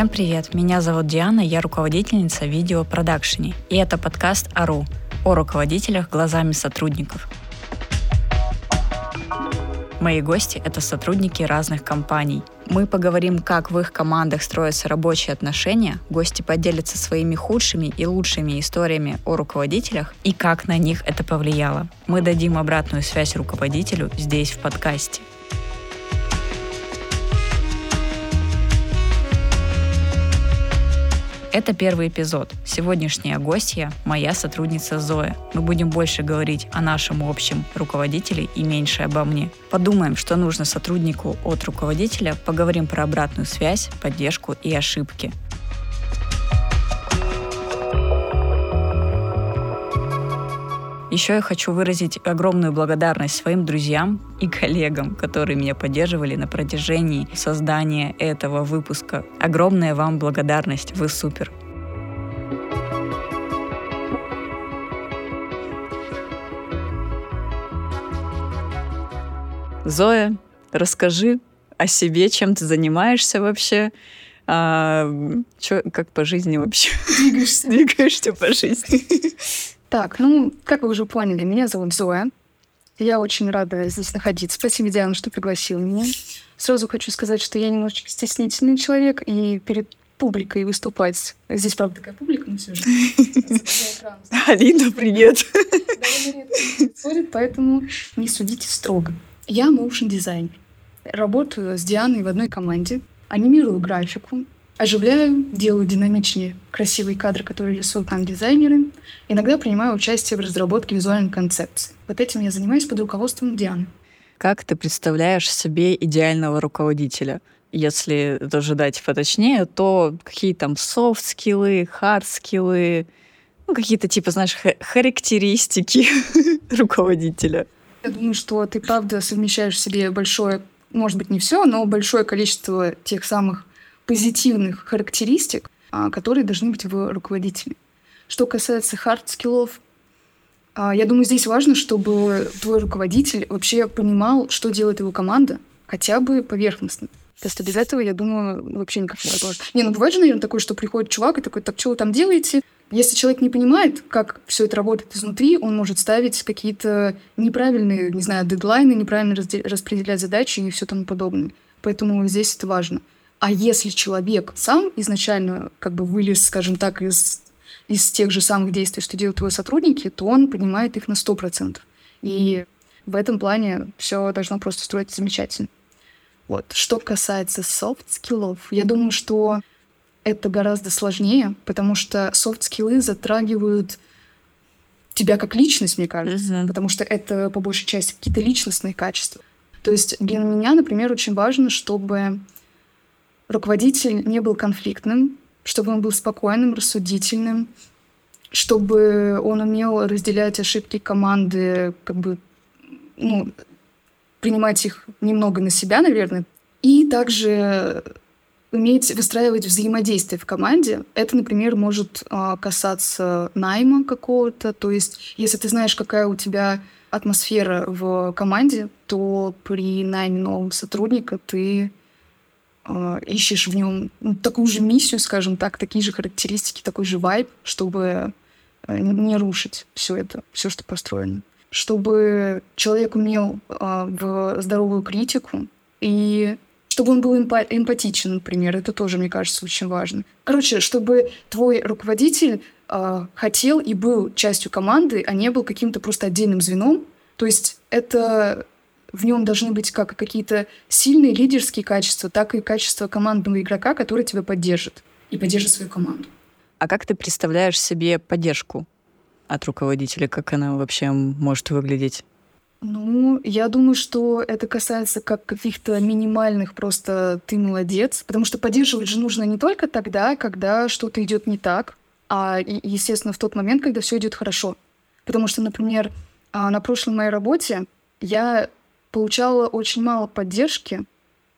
Всем привет, меня зовут Диана, я руководительница видеопродакшене, и это подкаст А.РУ о руководителях глазами сотрудников. Мои гости – это сотрудники разных компаний. Мы поговорим, как в их командах строятся рабочие отношения, гости поделятся своими худшими и лучшими историями о руководителях и как на них это повлияло. Мы дадим обратную связь руководителю здесь, в подкасте. Это первый эпизод. Сегодняшняя гостья – моя сотрудница Зоя. Мы будем больше говорить о нашем общем руководителе и меньше обо мне. Подумаем, что нужно сотруднику от руководителя, поговорим про обратную связь, поддержку и ошибки. Еще я хочу выразить огромную благодарность своим друзьям и коллегам, которые меня поддерживали на протяжении создания этого выпуска. Огромная вам благодарность, вы супер! Зоя, расскажи о себе, чем ты занимаешься вообще. Как по жизни вообще? Двигаешься по жизни. Так, как вы уже поняли, меня зовут Зоя. Я очень рада здесь находиться. Спасибо, Диана, что пригласила меня. Сразу хочу сказать, что я немножечко стеснительный человек, и перед публикой выступать... Здесь, правда, такая публика, но все же. Алина, привет! Довольно редко судят, поэтому не судите строго. Я моушн-дизайнер. Работаю с Дианой в одной команде. Анимирую графику. Оживляю, делаю динамичнее красивые кадры, которые рисуют нам дизайнеры. Иногда принимаю участие в разработке визуальной концепции. Вот этим я занимаюсь под руководством Дианы. Как ты представляешь себе идеального руководителя? Если даже дать поточнее, то какие там софт-скиллы, хард-скиллы, какие-то типа, знаешь, характеристики руководителя? Я думаю, что ты, правда, совмещаешь в себе большое, может быть, не все, но большое количество тех самых позитивных характеристик, которые должны быть в руководителе. Что касается хард-скиллов, я думаю, здесь важно, чтобы твой руководитель вообще понимал, что делает его команда, хотя бы поверхностно. Просто без этого, я думаю, вообще никак не возможно. Бывает же, наверное, такое, что приходит чувак и такой: так, что вы там делаете? Если человек не понимает, как все это работает изнутри, он может ставить какие-то неправильные, не знаю, дедлайны, неправильно распределять задачи и все тому подобное. Поэтому здесь это важно. А если человек сам изначально как бы вылез, скажем так, из тех же самых действий, что делают его сотрудники, то он понимает их на 100%. И в этом плане все должно просто строиться замечательно. Вот. Что касается софт-скиллов, я думаю, что это гораздо сложнее, потому что софт-скиллы затрагивают тебя как личность, мне кажется, потому что это, по большей части, какие-то личностные качества. То есть для меня, например, очень важно, чтобы руководитель не был конфликтным, чтобы он был спокойным, рассудительным, чтобы он умел разделять ошибки команды, как бы, принимать их немного на себя, наверное, и также уметь выстраивать взаимодействие в команде. Это, например, может касаться найма какого-то. То есть, если ты знаешь, какая у тебя атмосфера в команде, то при найме нового сотрудника ты ищешь в нем такую же миссию, скажем так, такие же характеристики, такой же вайб, чтобы не рушить все это, все, что построено. Чтобы человек умел в здоровую критику, и чтобы он был эмпатичен, например. Это тоже, мне кажется, очень важно. Короче, чтобы твой руководитель хотел и был частью команды, а не был каким-то просто отдельным звеном. То есть это... В нем должны быть как какие-то сильные лидерские качества, так и качества командного игрока, который тебя поддержит и поддержит свою команду. А как ты представляешь себе поддержку от руководителя? Как она вообще может выглядеть? Я думаю, что это касается как каких-то минимальных просто «ты молодец», потому что поддерживать же нужно не только тогда, когда что-то идет не так, а, естественно, в тот момент, когда все идет хорошо. Потому что, например, на прошлой моей работе я получала очень мало поддержки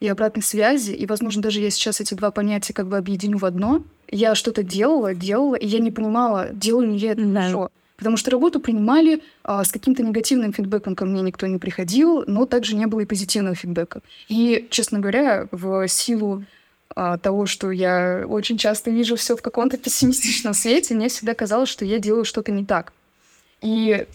и обратной связи, и, возможно, даже я сейчас эти два понятия как бы объединю в одно. Я что-то делала, и я не понимала, делаю ли я это хорошо. Потому что работу принимали с каким-то негативным фидбэком, ко мне никто не приходил, но также не было и позитивного фидбэка. И, честно говоря, в силу того, что я очень часто вижу все в каком-то пессимистичном свете, мне всегда казалось, что я делаю что-то не так. И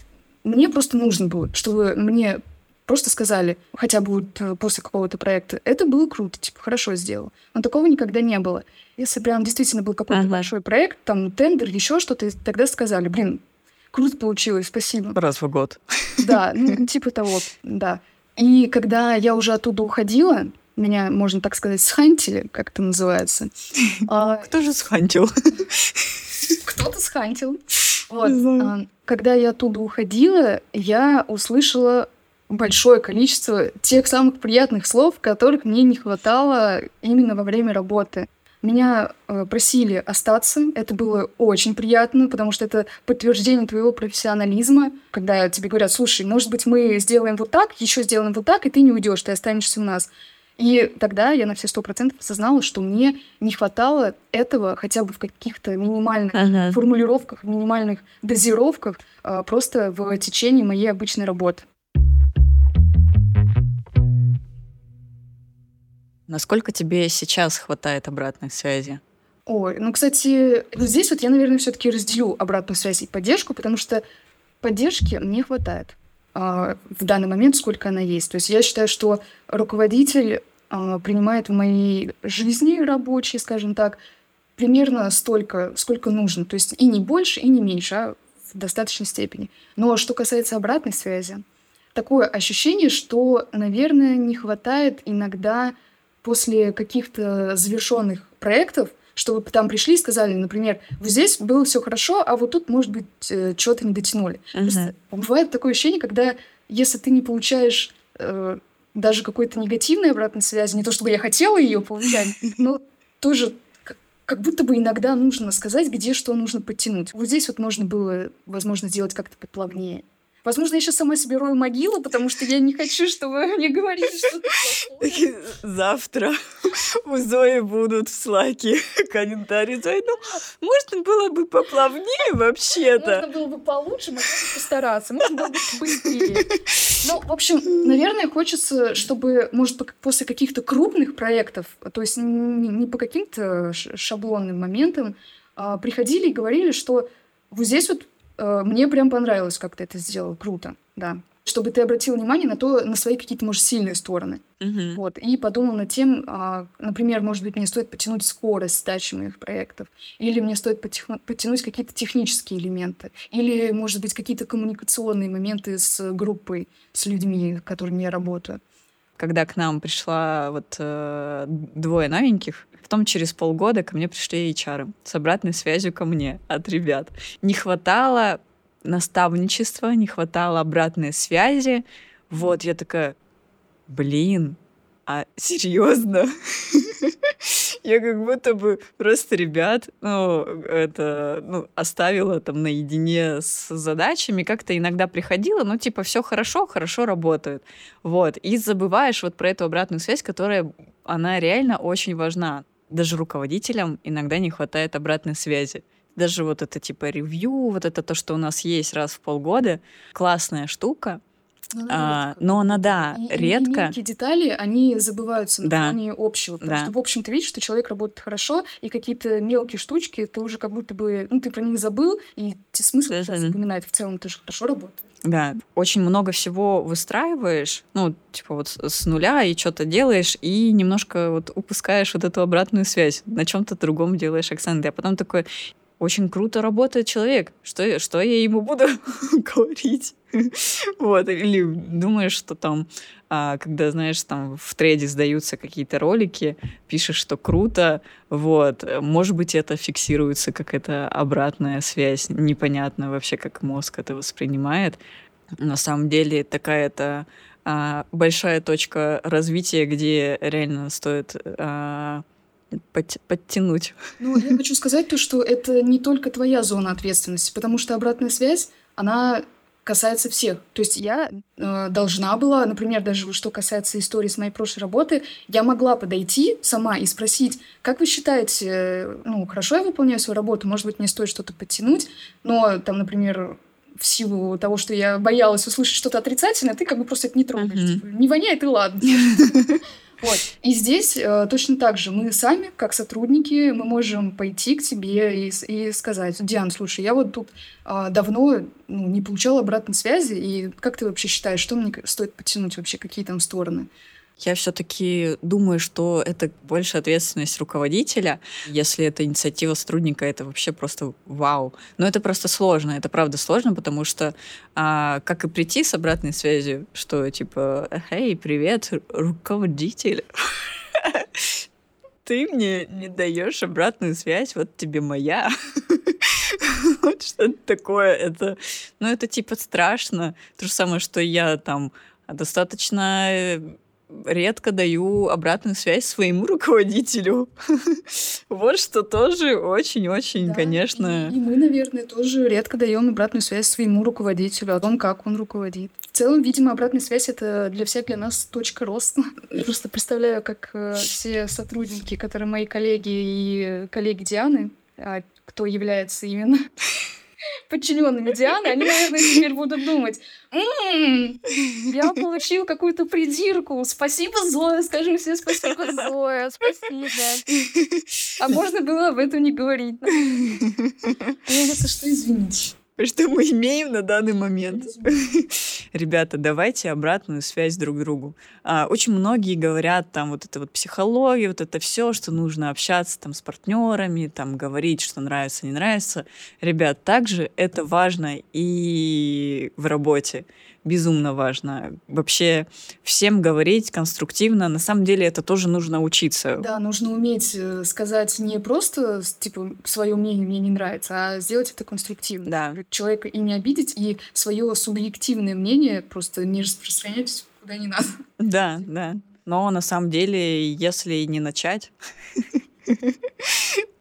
мне просто нужно было, чтобы мне просто сказали, хотя бы вот после какого-то проекта, это было круто, типа, хорошо сделал. Но такого никогда не было. Если прям действительно был какой-то большой проект, там, тендер, еще что-то, и тогда сказали, блин, круто получилось, спасибо. Раз в год. Да, ну, типа того, да. И когда я уже оттуда уходила, меня, можно так сказать, схантили, как это называется. Кто же схантил? Кто-то схантил. Вот. Когда я оттуда уходила, я услышала большое количество тех самых приятных слов, которых мне не хватало именно во время работы. Меня просили остаться. Это было очень приятно, потому что это подтверждение твоего профессионализма. Когда тебе говорят, слушай, может быть, мы сделаем вот так, еще сделаем вот так, и ты не уйдешь, ты останешься у нас. И тогда я на все 100% осознала, что мне не хватало этого хотя бы в каких-то минимальных формулировках, минимальных дозировках, просто в течение моей обычной работы. Насколько тебе сейчас хватает обратной связи? Ой, ну, кстати, здесь вот я, наверное, все-таки разделю обратную связь и поддержку, потому что поддержки мне хватает в данный момент, сколько она есть. То есть я считаю, что руководитель принимает в моей жизни рабочей, скажем так, примерно столько, сколько нужно. То есть и не больше, и не меньше, а в достаточной степени. Но что касается обратной связи, такое ощущение, что, наверное, не хватает иногда... после каких-то завершенных проектов, чтобы там пришли и сказали, например, вот здесь было все хорошо, а вот тут, может быть, чего-то не дотянули. Бывает такое ощущение, когда если ты не получаешь даже какой-то негативной обратной связи, не то чтобы я хотела ее получать, но тоже как будто бы иногда нужно сказать, где что нужно подтянуть. Вот здесь вот можно было, возможно, сделать как-то поплавнее. Возможно, я сейчас сама себе рою могилу, потому что я не хочу, чтобы мне говорили что-то плохое. Завтра у Зои будут в слаке комментарии. Зоя, ну, можно было бы поплавнее вообще-то. Можно было бы получше, можно бы постараться. Можно было бы быстрее. Ну, в общем, наверное, хочется, чтобы, может, после каких-то крупных проектов, то есть не по каким-то шаблонным моментам, приходили и говорили, что вот здесь вот мне прям понравилось, как ты это сделал. Круто, да. Чтобы ты обратил внимание на свои какие-то, может, сильные стороны. Вот. И подумал над тем, например, может быть, мне стоит потянуть скорость сдачи моих проектов. Или мне стоит потянуть какие-то технические элементы. Или, может быть, какие-то коммуникационные моменты с группой, с людьми, с которыми я работаю. Когда к нам пришла вот двое новеньких, потом через полгода ко мне пришли HR с обратной связью ко мне от ребят. Не хватало наставничества, не хватало обратной связи. Вот, я такая, блин, а серьезно? Я как будто бы просто ребят, оставила там наедине с задачами, как-то иногда приходила, все хорошо работает. Вот, и забываешь вот про эту обратную связь, которая, она реально очень важна. Даже руководителям иногда не хватает обратной связи. Даже вот это типа ревью, вот это то, что у нас есть раз в полгода, классная штука. Но она, да, редко. И мелкие детали, они забываются на фоне общего. Потому что, в общем-то, видишь, что человек работает хорошо, и какие-то мелкие штучки, ты уже как будто бы, ты про них забыл, и смысл вспоминает. В целом, ты же хорошо работаешь. Да, очень много всего выстраиваешь, с нуля, и что-то делаешь, и немножко упускаешь вот эту обратную связь. На чем-то другом делаешь акценты. А потом такой... Очень круто работает человек. Что я ему буду говорить? Вот. Или думаешь, что там, когда, знаешь, там в треде сдаются какие-то ролики, пишешь, что круто, вот. Может быть, это фиксируется, как это обратная связь. Непонятно вообще, как мозг это воспринимает. На самом деле, такая-то большая точка развития, где реально стоит... подтянуть. Я хочу сказать то, что это не только твоя зона ответственности, потому что обратная связь, она касается всех. То есть я должна была, например, даже что касается истории с моей прошлой работы, я могла подойти сама и спросить, как вы считаете, хорошо я выполняю свою работу, может быть, мне стоит что-то подтянуть, но там, например, в силу того, что я боялась услышать что-то отрицательное, ты как бы просто это не трогаешь. Не воняет, и ладно. Вот. И здесь точно так же мы сами, как сотрудники, мы можем пойти к тебе и сказать: Диан, слушай, я вот тут давно не получала обратной связи, и как ты вообще считаешь, что мне стоит подтянуть вообще, какие там стороны? Я все-таки думаю, что это больше ответственность руководителя. Если это инициатива сотрудника, это вообще просто вау. Но это просто сложно, это правда сложно, потому что как и прийти с обратной связью, что типа «Эй, привет, руководитель, ты мне не даешь обратную связь, вот тебе моя». Вот что-то такое. Это типа страшно. То же самое, что я там достаточно... редко даю обратную связь своему руководителю. Вот что тоже очень-очень, да, конечно... И мы, наверное, тоже редко даем обратную связь своему руководителю о том, как он руководит. В целом, видимо, обратная связь — это для нас точка роста. Я просто представляю, как все сотрудники, которые мои коллеги и коллеги Дианы, а кто является именно... подчиненными Дианы, они, наверное, теперь будут думать: я получил какую-то придирку, спасибо, Зоя, скажем все спасибо, Зоя, спасибо. А можно было об этом не говорить. Мне кажется, что извините. Что мы имеем на данный момент? Ребята, давайте обратную связь друг другу. Очень многие говорят, там, вот это вот психология, вот это все, что нужно общаться там с партнерами, там, говорить, что нравится, не нравится. Ребят, также это важно и в работе. Безумно важно. Вообще всем говорить конструктивно. На самом деле это тоже нужно учиться. Да, нужно уметь сказать не просто, типа, свое мнение мне не нравится, а сделать это конструктивно. Да. Человека и не обидеть, и свое субъективное мнение просто не распространять куда не надо. Да, да. Но на самом деле, если не начать...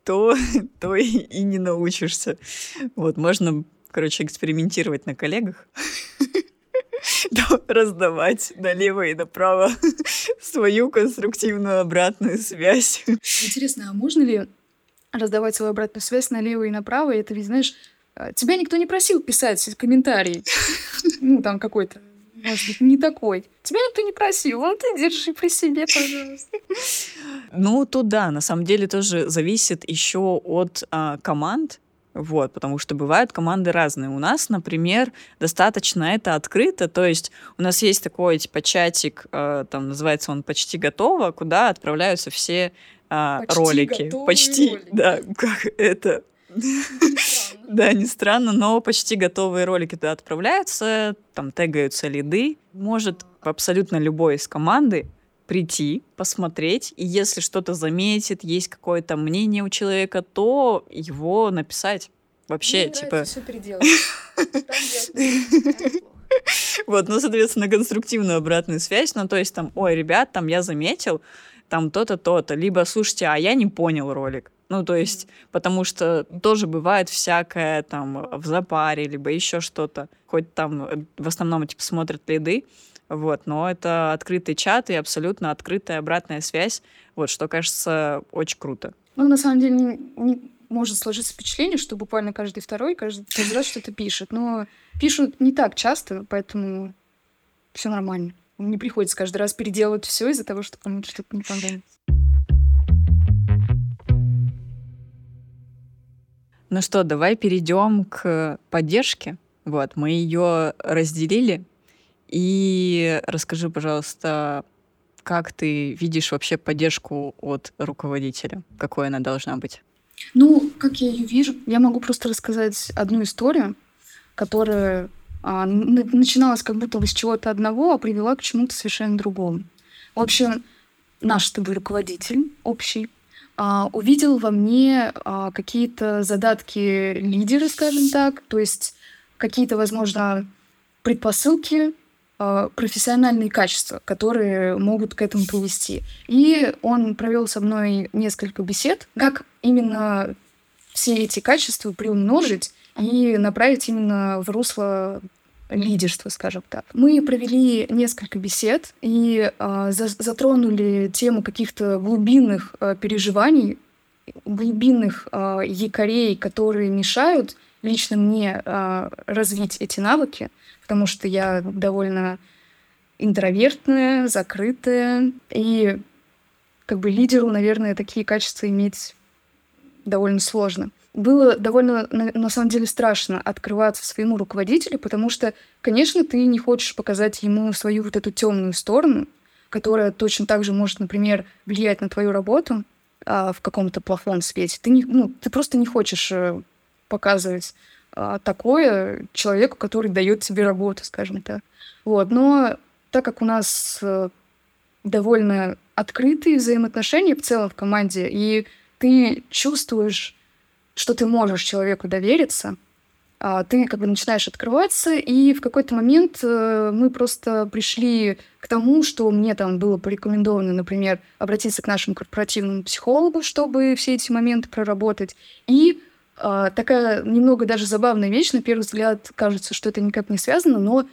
то и не научишься. Вот, можно, короче, экспериментировать на коллегах. Раздавать налево и направо свою конструктивную обратную связь. Интересно, а можно ли раздавать свою обратную связь налево и направо? Это ведь, знаешь, тебя никто не просил писать комментарий. Ну, там какой-то, может быть, не такой. Тебя никто не просил, вот ты держи при себе, пожалуйста. Ну, то да, на самом деле тоже зависит еще от команд. Вот, потому что бывают команды разные. У нас, например, достаточно это открыто, то есть у нас есть такой типа чатик, там называется он «Почти готово», куда отправляются все ролики. Почти ролики. Да, как это... Да, не странно, но почти готовые ролики туда отправляются, там тегаются лиды. Может абсолютно любой из команды прийти, посмотреть, и если что-то заметит, есть какое-то мнение у человека, то его написать. Вообще, мне типа... все переделать. Вот, ну, соответственно, конструктивную обратную связь, ну, то есть там, ой, ребят, там я заметил, там то-то, то-то, либо, слушайте, а я не понял ролик. Ну, то есть, потому что тоже бывает всякое там в запаре, либо еще что-то. Хоть там в основном, типа, смотрят лиды, вот, но это открытый чат и абсолютно открытая обратная связь, вот, что, кажется, очень круто. Ну, на самом деле, не может сложиться впечатление, что буквально каждый второй, каждый раз что-то пишет, но пишут не так часто, поэтому все нормально. Не приходится каждый раз переделывать все из-за того, что кому-то что-то не понравилось. Ну что, давай перейдем к поддержке. Вот, мы ее разделили. И расскажи, пожалуйста, как ты видишь вообще поддержку от руководителя? Какой она должна быть? Ну, как я ее вижу, я могу просто рассказать одну историю, которая начиналась как будто бы с чего-то одного, а привела к чему-то совершенно другому. В общем, наш с тобой руководитель общий увидел во мне какие-то задатки лидера, скажем так, то есть какие-то, возможно, предпосылки, профессиональные качества, которые могут к этому привести. И он провел со мной несколько бесед, как именно все эти качества приумножить и направить именно в русло лидерства, скажем так. Мы провели несколько бесед и затронули тему каких-то глубинных переживаний, глубинных якорей, которые мешают лично мне развить эти навыки, потому что я довольно интровертная, закрытая. И как бы лидеру, наверное, такие качества иметь довольно сложно. Было довольно, на самом деле, страшно открываться своему руководителю, потому что, конечно, ты не хочешь показать ему свою вот эту темную сторону, которая точно так же может, например, влиять на твою работу в каком-то плохом свете. Ты просто не хочешь показывать такое человеку, который дает тебе работу, скажем так. Вот. Но так как у нас довольно открытые взаимоотношения в целом в команде, и ты чувствуешь, что ты можешь человеку довериться, ты как бы начинаешь открываться, и в какой-то момент мы просто пришли к тому, что мне там было порекомендовано, например, обратиться к нашему корпоративному психологу, чтобы все эти моменты проработать. И такая немного даже забавная вещь, на первый взгляд кажется, что это никак не связано, но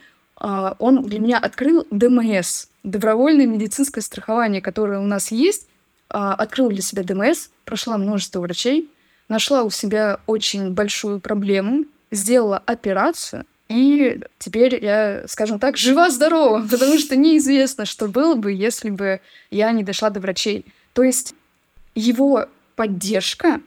он для меня открыл ДМС, добровольное медицинское страхование, которое у нас есть, открыл для себя ДМС, прошла множество врачей, нашла у себя очень большую проблему, сделала операцию, и теперь я, скажем так, жива-здорова, потому что неизвестно, что было бы, если бы я не дошла до врачей. То есть его поддержка,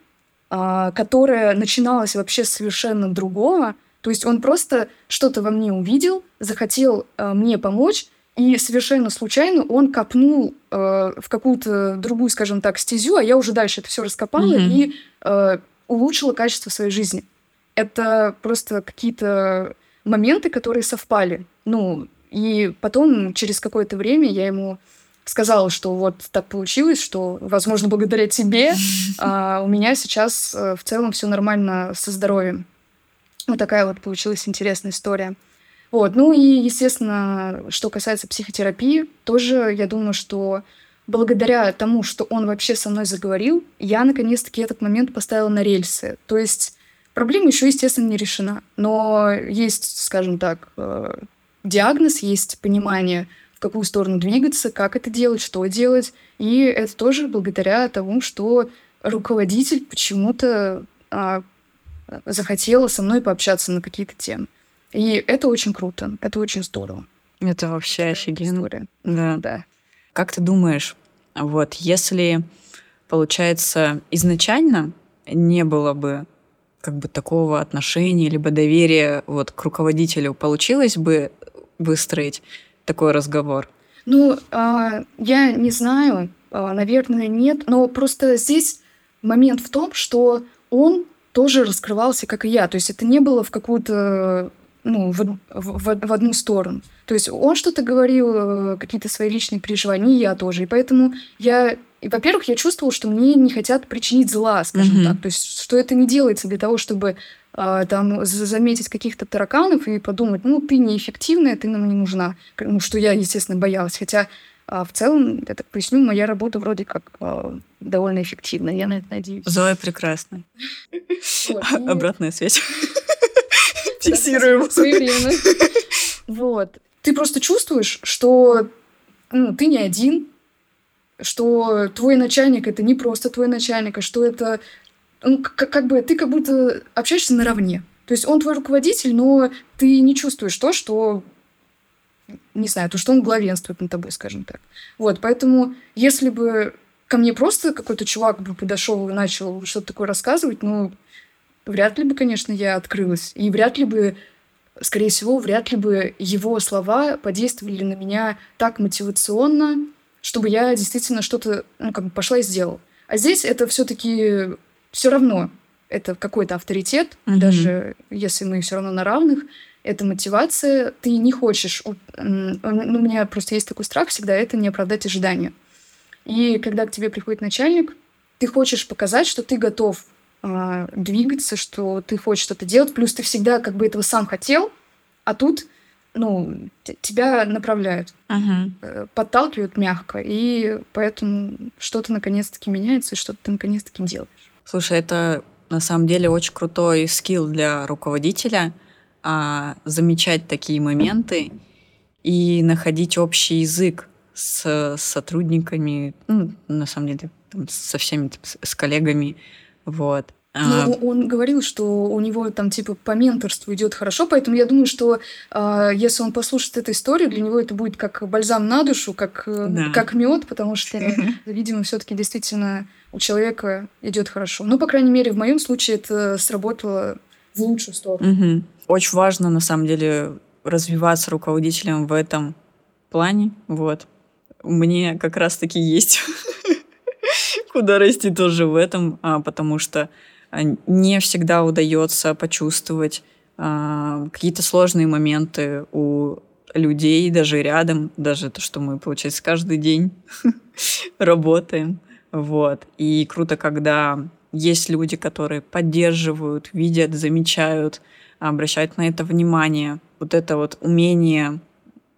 которая начиналась вообще с совершенно другого, то есть он просто что-то во мне увидел, захотел мне помочь, и совершенно случайно он копнул в какую-то другую, скажем так, стезю, а я уже дальше это все раскопала и улучшила качество своей жизни. Это просто какие-то моменты, которые совпали. И потом, через какое-то время, я ему сказала, что вот так получилось, что, возможно, благодаря тебе у меня сейчас в целом все нормально со здоровьем. Вот такая вот получилась интересная история. Вот. И, естественно, что касается психотерапии, тоже я думаю, что благодаря тому, что он вообще со мной заговорил, я, наконец-таки, этот момент поставила на рельсы. То есть проблема еще, естественно, не решена, но есть, скажем так, диагноз, есть понимание, в какую сторону двигаться, как это делать, что делать, и это тоже благодаря тому, что руководитель почему-то захотела со мной пообщаться на какие-то темы. И это очень круто, это очень здорово. Это вообще офигенно. Да. Как ты думаешь, если, получается, изначально не было бы такого отношения, либо доверия к руководителю, получилось бы выстроить такой разговор? Я не знаю, наверное, нет, но просто здесь момент в том, что он тоже раскрывался, как и я, то есть это не было в какую-то, в одну сторону. То есть он что-то говорил, какие-то свои личные переживания, и я тоже, и поэтому во-первых, я чувствовала, что мне не хотят причинить зла, скажем так. То есть, что это не делается для того, чтобы заметить каких-то тараканов и подумать, ты неэффективная, ты нам не нужна. Что я, естественно, боялась. Хотя, в целом, я так поясню, моя работа вроде как довольно эффективная. Я на это надеюсь. Зоя прекрасна. Обратная связь. Фиксируем. Ты просто чувствуешь, что ты не один, что твой начальник — это не просто твой начальник, а что это... ты как будто общаешься наравне. То есть он твой руководитель, но ты не чувствуешь то, что он главенствует над тобой, скажем так. Поэтому если бы ко мне просто какой-то чувак бы подошел и начал что-то такое рассказывать, вряд ли бы, конечно, я открылась. И скорее всего, вряд ли бы его слова подействовали на меня так мотивационно, чтобы я действительно что-то, пошла и сделала. А здесь это все-таки все равно. Это какой-то авторитет, даже если мы все равно на равных. Это мотивация. Ты не хочешь... у меня просто есть такой страх всегда, это не оправдать ожидания. И когда к тебе приходит начальник, ты хочешь показать, что ты готов двигаться, что ты хочешь что-то делать. Плюс ты всегда этого сам хотел, а тут... тебя направляют, подталкивают мягко, и поэтому что-то наконец-таки меняется, и что-то ты наконец-таки делаешь. Слушай, это на самом деле очень крутой скилл для руководителя, замечать такие моменты и находить общий язык с сотрудниками, на самом деле, со всеми, с коллегами. Ну, он говорил, что у него там типа по менторству идет хорошо, поэтому я думаю, что если он послушает эту историю, для него это будет как бальзам на душу, как мед, потому что, видимо, все-таки действительно у человека идет хорошо. Ну, по крайней мере, в моем случае это сработало в лучшую сторону. Очень важно, на самом деле, развиваться руководителем в этом плане. Вот. Мне как раз-таки есть куда расти тоже в этом, потому что не всегда удается почувствовать какие-то сложные моменты у людей, даже рядом, даже то, что мы, получается, каждый день работаем. Вот. И круто, когда есть люди, которые поддерживают, видят, замечают, обращают на это внимание. Вот это вот умение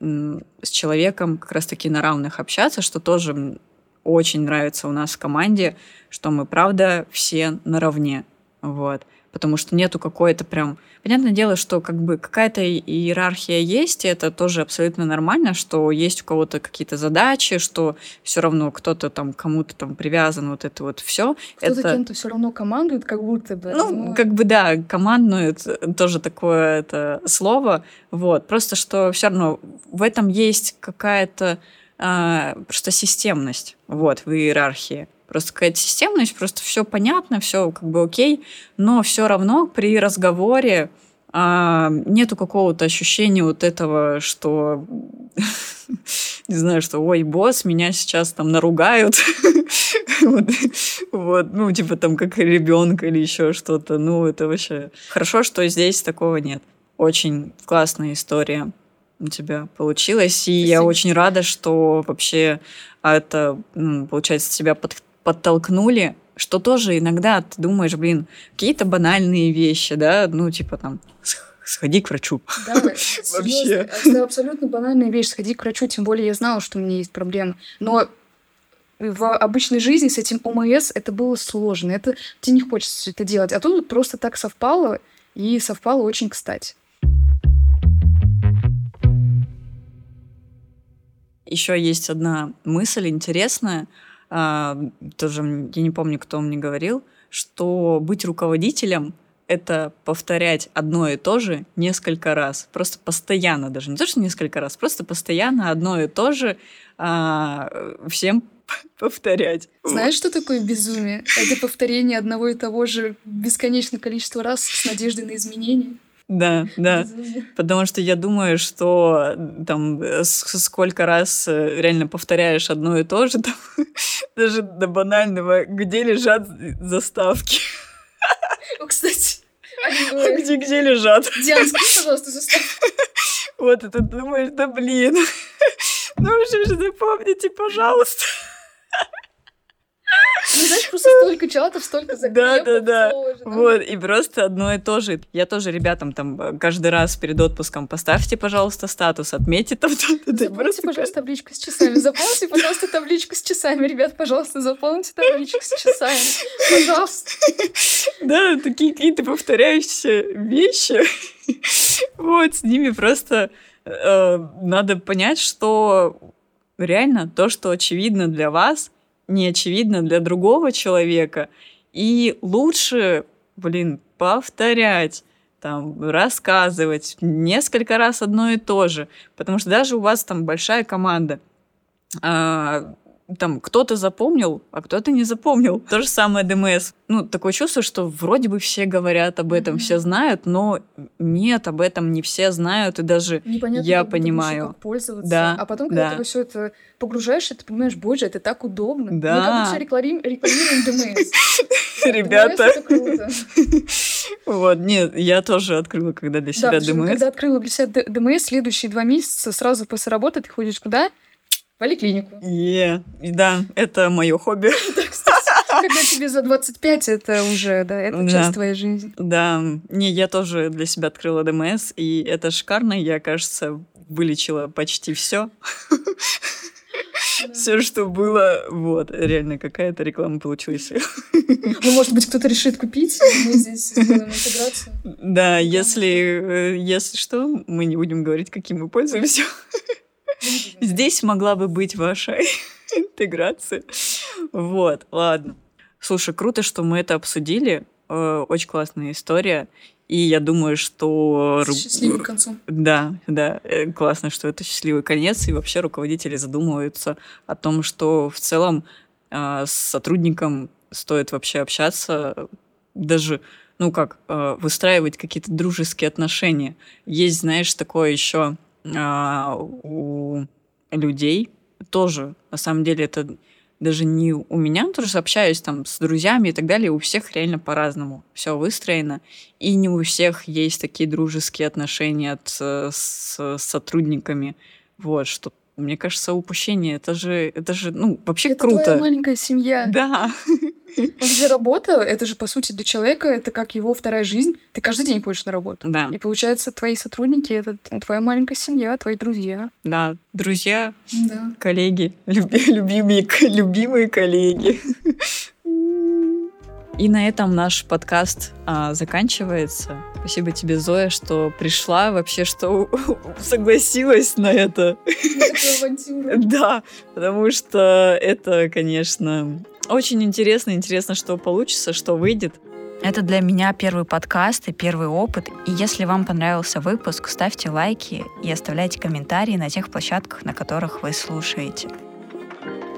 с человеком как раз-таки на равных общаться, что тоже очень нравится у нас в команде, что мы, правда, все наравне. Вот. Потому что нету какой-то прям... Понятное дело, что как бы какая-то иерархия есть, и это тоже абсолютно нормально, что есть у кого-то какие-то задачи, что все равно кто-то там кому-то там привязан, вот это вот все. Кто-то кем-то все равно командует, как будто бы. Ну, как бы да, командует, тоже такое это слово. Вот. Просто что все равно в этом есть какая-то просто системность, вот, в иерархии. Просто какая-то системность, просто все понятно, все как бы окей, но все равно при разговоре нету какого-то ощущения вот этого, что, не знаю, что, ой, босс, меня сейчас там наругают, вот, ну, типа там как ребенка или еще что-то, ну, это вообще... Хорошо, что здесь такого нет. Очень классная история у тебя получилось, и спасибо. Я очень рада, что вообще это, получается, тебя подтолкнули, что тоже иногда ты думаешь, блин, какие-то банальные вещи, да, ну, типа там, сходи к врачу. Да, вообще. Это абсолютно банальная вещь, сходи к врачу, тем более я знала, что у меня есть проблемы, но в обычной жизни с этим ОМС это было сложно, это тебе не хочется это делать, а тут просто так совпало, и совпало очень кстати. Еще есть одна мысль интересная, тоже я не помню, кто мне говорил, что быть руководителем – это повторять одно и то же несколько раз, просто постоянно даже, не то, что несколько раз, просто постоянно одно и то же всем повторять. Знаешь, что такое безумие? Это повторение одного и того же бесконечное количество раз с надеждой на изменения. Да, да, потому что я думаю, что там сколько раз реально повторяешь одно и то же, там, даже до банального, где лежат заставки. О, кстати, где лежат? Диана, скажи, пожалуйста, заставки. Вот это думаешь, да блин, ну уже же запомните, пожалуйста. Ну, знаешь, просто столько чатов, столько заклепок. Да. Вот, и просто одно и то же. Я тоже ребятам там каждый раз перед отпуском поставьте, пожалуйста, статус, отметьте там. Запомните, пожалуйста, табличку с часами. Заполните, пожалуйста, табличку с часами. Ребят, пожалуйста, заполните табличку с часами. Пожалуйста. Да, такие какие-то повторяющиеся вещи. Вот, с ними просто надо понять, что реально то, что очевидно для вас, не очевидно для другого человека, и лучше, повторять, там, рассказывать несколько раз одно и то же, потому что даже у вас там большая команда, там кто-то запомнил, а кто-то не запомнил. То же самое ДМС. Ну, такое чувство, что вроде бы все говорят об этом, все знают, но нет, об этом не все знают, и даже непонятно, я понимаю. Как пользоваться. Да, а потом, когда ты все это погружаешь, и ты понимаешь, боже, это так удобно. Да. Мы как будто рекламируем ДМС. Ребята. ДМС — это круто. Вот, нет, я тоже открыла, когда для себя ДМС. Когда открыла для себя ДМС, следующие 2 месяца сразу после работы ты ходишь куда? Поликлинику. Да, это мое хобби. Да, кстати, когда тебе за 25, это уже, это часть твоей жизни. Да, я тоже для себя открыла ДМС, и это шикарно. Я, кажется, вылечила почти все. Все, что было, вот, реально какая-то реклама получилась. Ну, может быть, кто-то решит купить, мы здесь сделаем интеграцию. Да, если что, мы не будем говорить, каким мы пользуемся. Здесь могла бы быть ваша интеграция. Вот, ладно. Слушай, круто, что мы это обсудили. очень классная история. И я думаю, что... С счастливым концом. Да, да. Классно, что это счастливый конец. И вообще руководители задумываются о том, что в целом с сотрудником стоит вообще общаться, даже, ну как, выстраивать какие-то дружеские отношения. Есть, знаешь, такое еще у людей тоже. На самом деле это даже не у меня, но тоже общаюсь там с друзьями и так далее, у всех реально по-разному все выстроено, и не у всех есть такие дружеские отношения с сотрудниками. Вот, что, мне кажется, упущение, это же ну, вообще это круто. Это твоя маленькая семья. Да. Вообще работа, это же, по сути, для человека, это как его вторая жизнь. Ты каждый день ходишь на работу. Да. И, получается, твои сотрудники — это твоя маленькая семья, твои друзья. Да, друзья, да. Коллеги, любимые коллеги. И на этом наш подкаст заканчивается. Спасибо тебе, Зоя, что пришла, вообще, что согласилась на это. Да, потому что это, конечно... Очень интересно, что получится, что выйдет. Это для меня первый подкаст и первый опыт. И если вам понравился выпуск, ставьте лайки и оставляйте комментарии на тех площадках, на которых вы слушаете.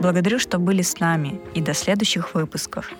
Благодарю, что были с нами, и до следующих выпусков.